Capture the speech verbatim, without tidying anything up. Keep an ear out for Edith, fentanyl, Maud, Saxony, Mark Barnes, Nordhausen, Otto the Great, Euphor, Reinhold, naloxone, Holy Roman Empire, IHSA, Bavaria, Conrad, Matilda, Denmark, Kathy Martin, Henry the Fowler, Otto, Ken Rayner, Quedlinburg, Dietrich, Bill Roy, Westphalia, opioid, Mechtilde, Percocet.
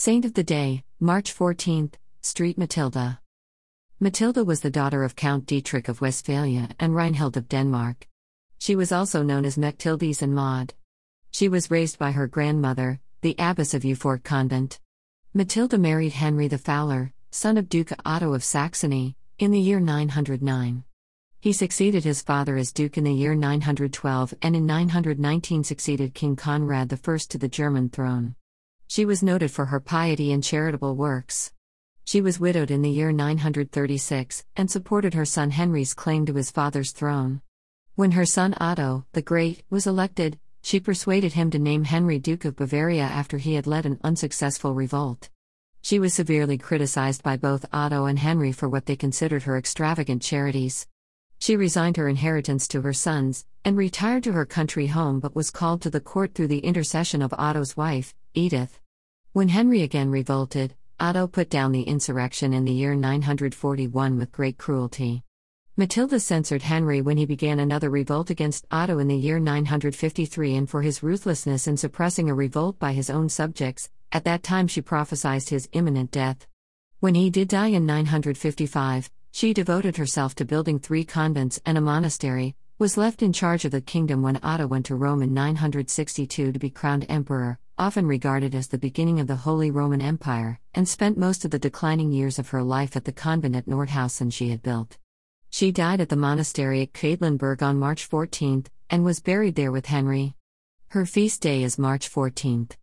Saint of the Day, March fourteenth, Street Matilda. Matilda was the daughter of Count Dietrich of Westphalia and Reinhold of Denmark. She was also known as Mechtilde and Maud. She was raised by her grandmother, the abbess of Euphor convent. Matilda married Henry the Fowler, son of Duke Otto of Saxony, in the year nine hundred nine. He succeeded his father as duke in the year nine hundred twelve and in nine hundred nineteen succeeded King Conrad the First to the German throne. She was noted for her piety and charitable works. She was widowed in the year nine hundred thirty-six, and supported her son Henry's claim to his father's throne. When her son Otto, the Great, was elected, she persuaded him to name Henry Duke of Bavaria after he had led an unsuccessful revolt. She was severely criticized by both Otto and Henry for what they considered her extravagant charities. She resigned her inheritance to her sons, and retired to her country home but was called to the court through the intercession of Otto's wife, Edith. When Henry again revolted, Otto put down the insurrection in the year nine hundred forty-one with great cruelty. Matilda censured Henry when he began another revolt against Otto in the year nine hundred fifty-three, and for his ruthlessness in suppressing a revolt by his own subjects. At that time she prophesied his imminent death. When he did die in nine hundred fifty-five, she devoted herself to building three convents and a monastery, was left in charge of the kingdom when Otto went to Rome in nine hundred sixty-two to be crowned emperor, often regarded as the beginning of the Holy Roman Empire, and spent most of the declining years of her life at the convent at Nordhausen she had built. She died at the monastery at Quedlinburg on March fourteenth, and was buried there with Henry. Her feast day is March fourteenth.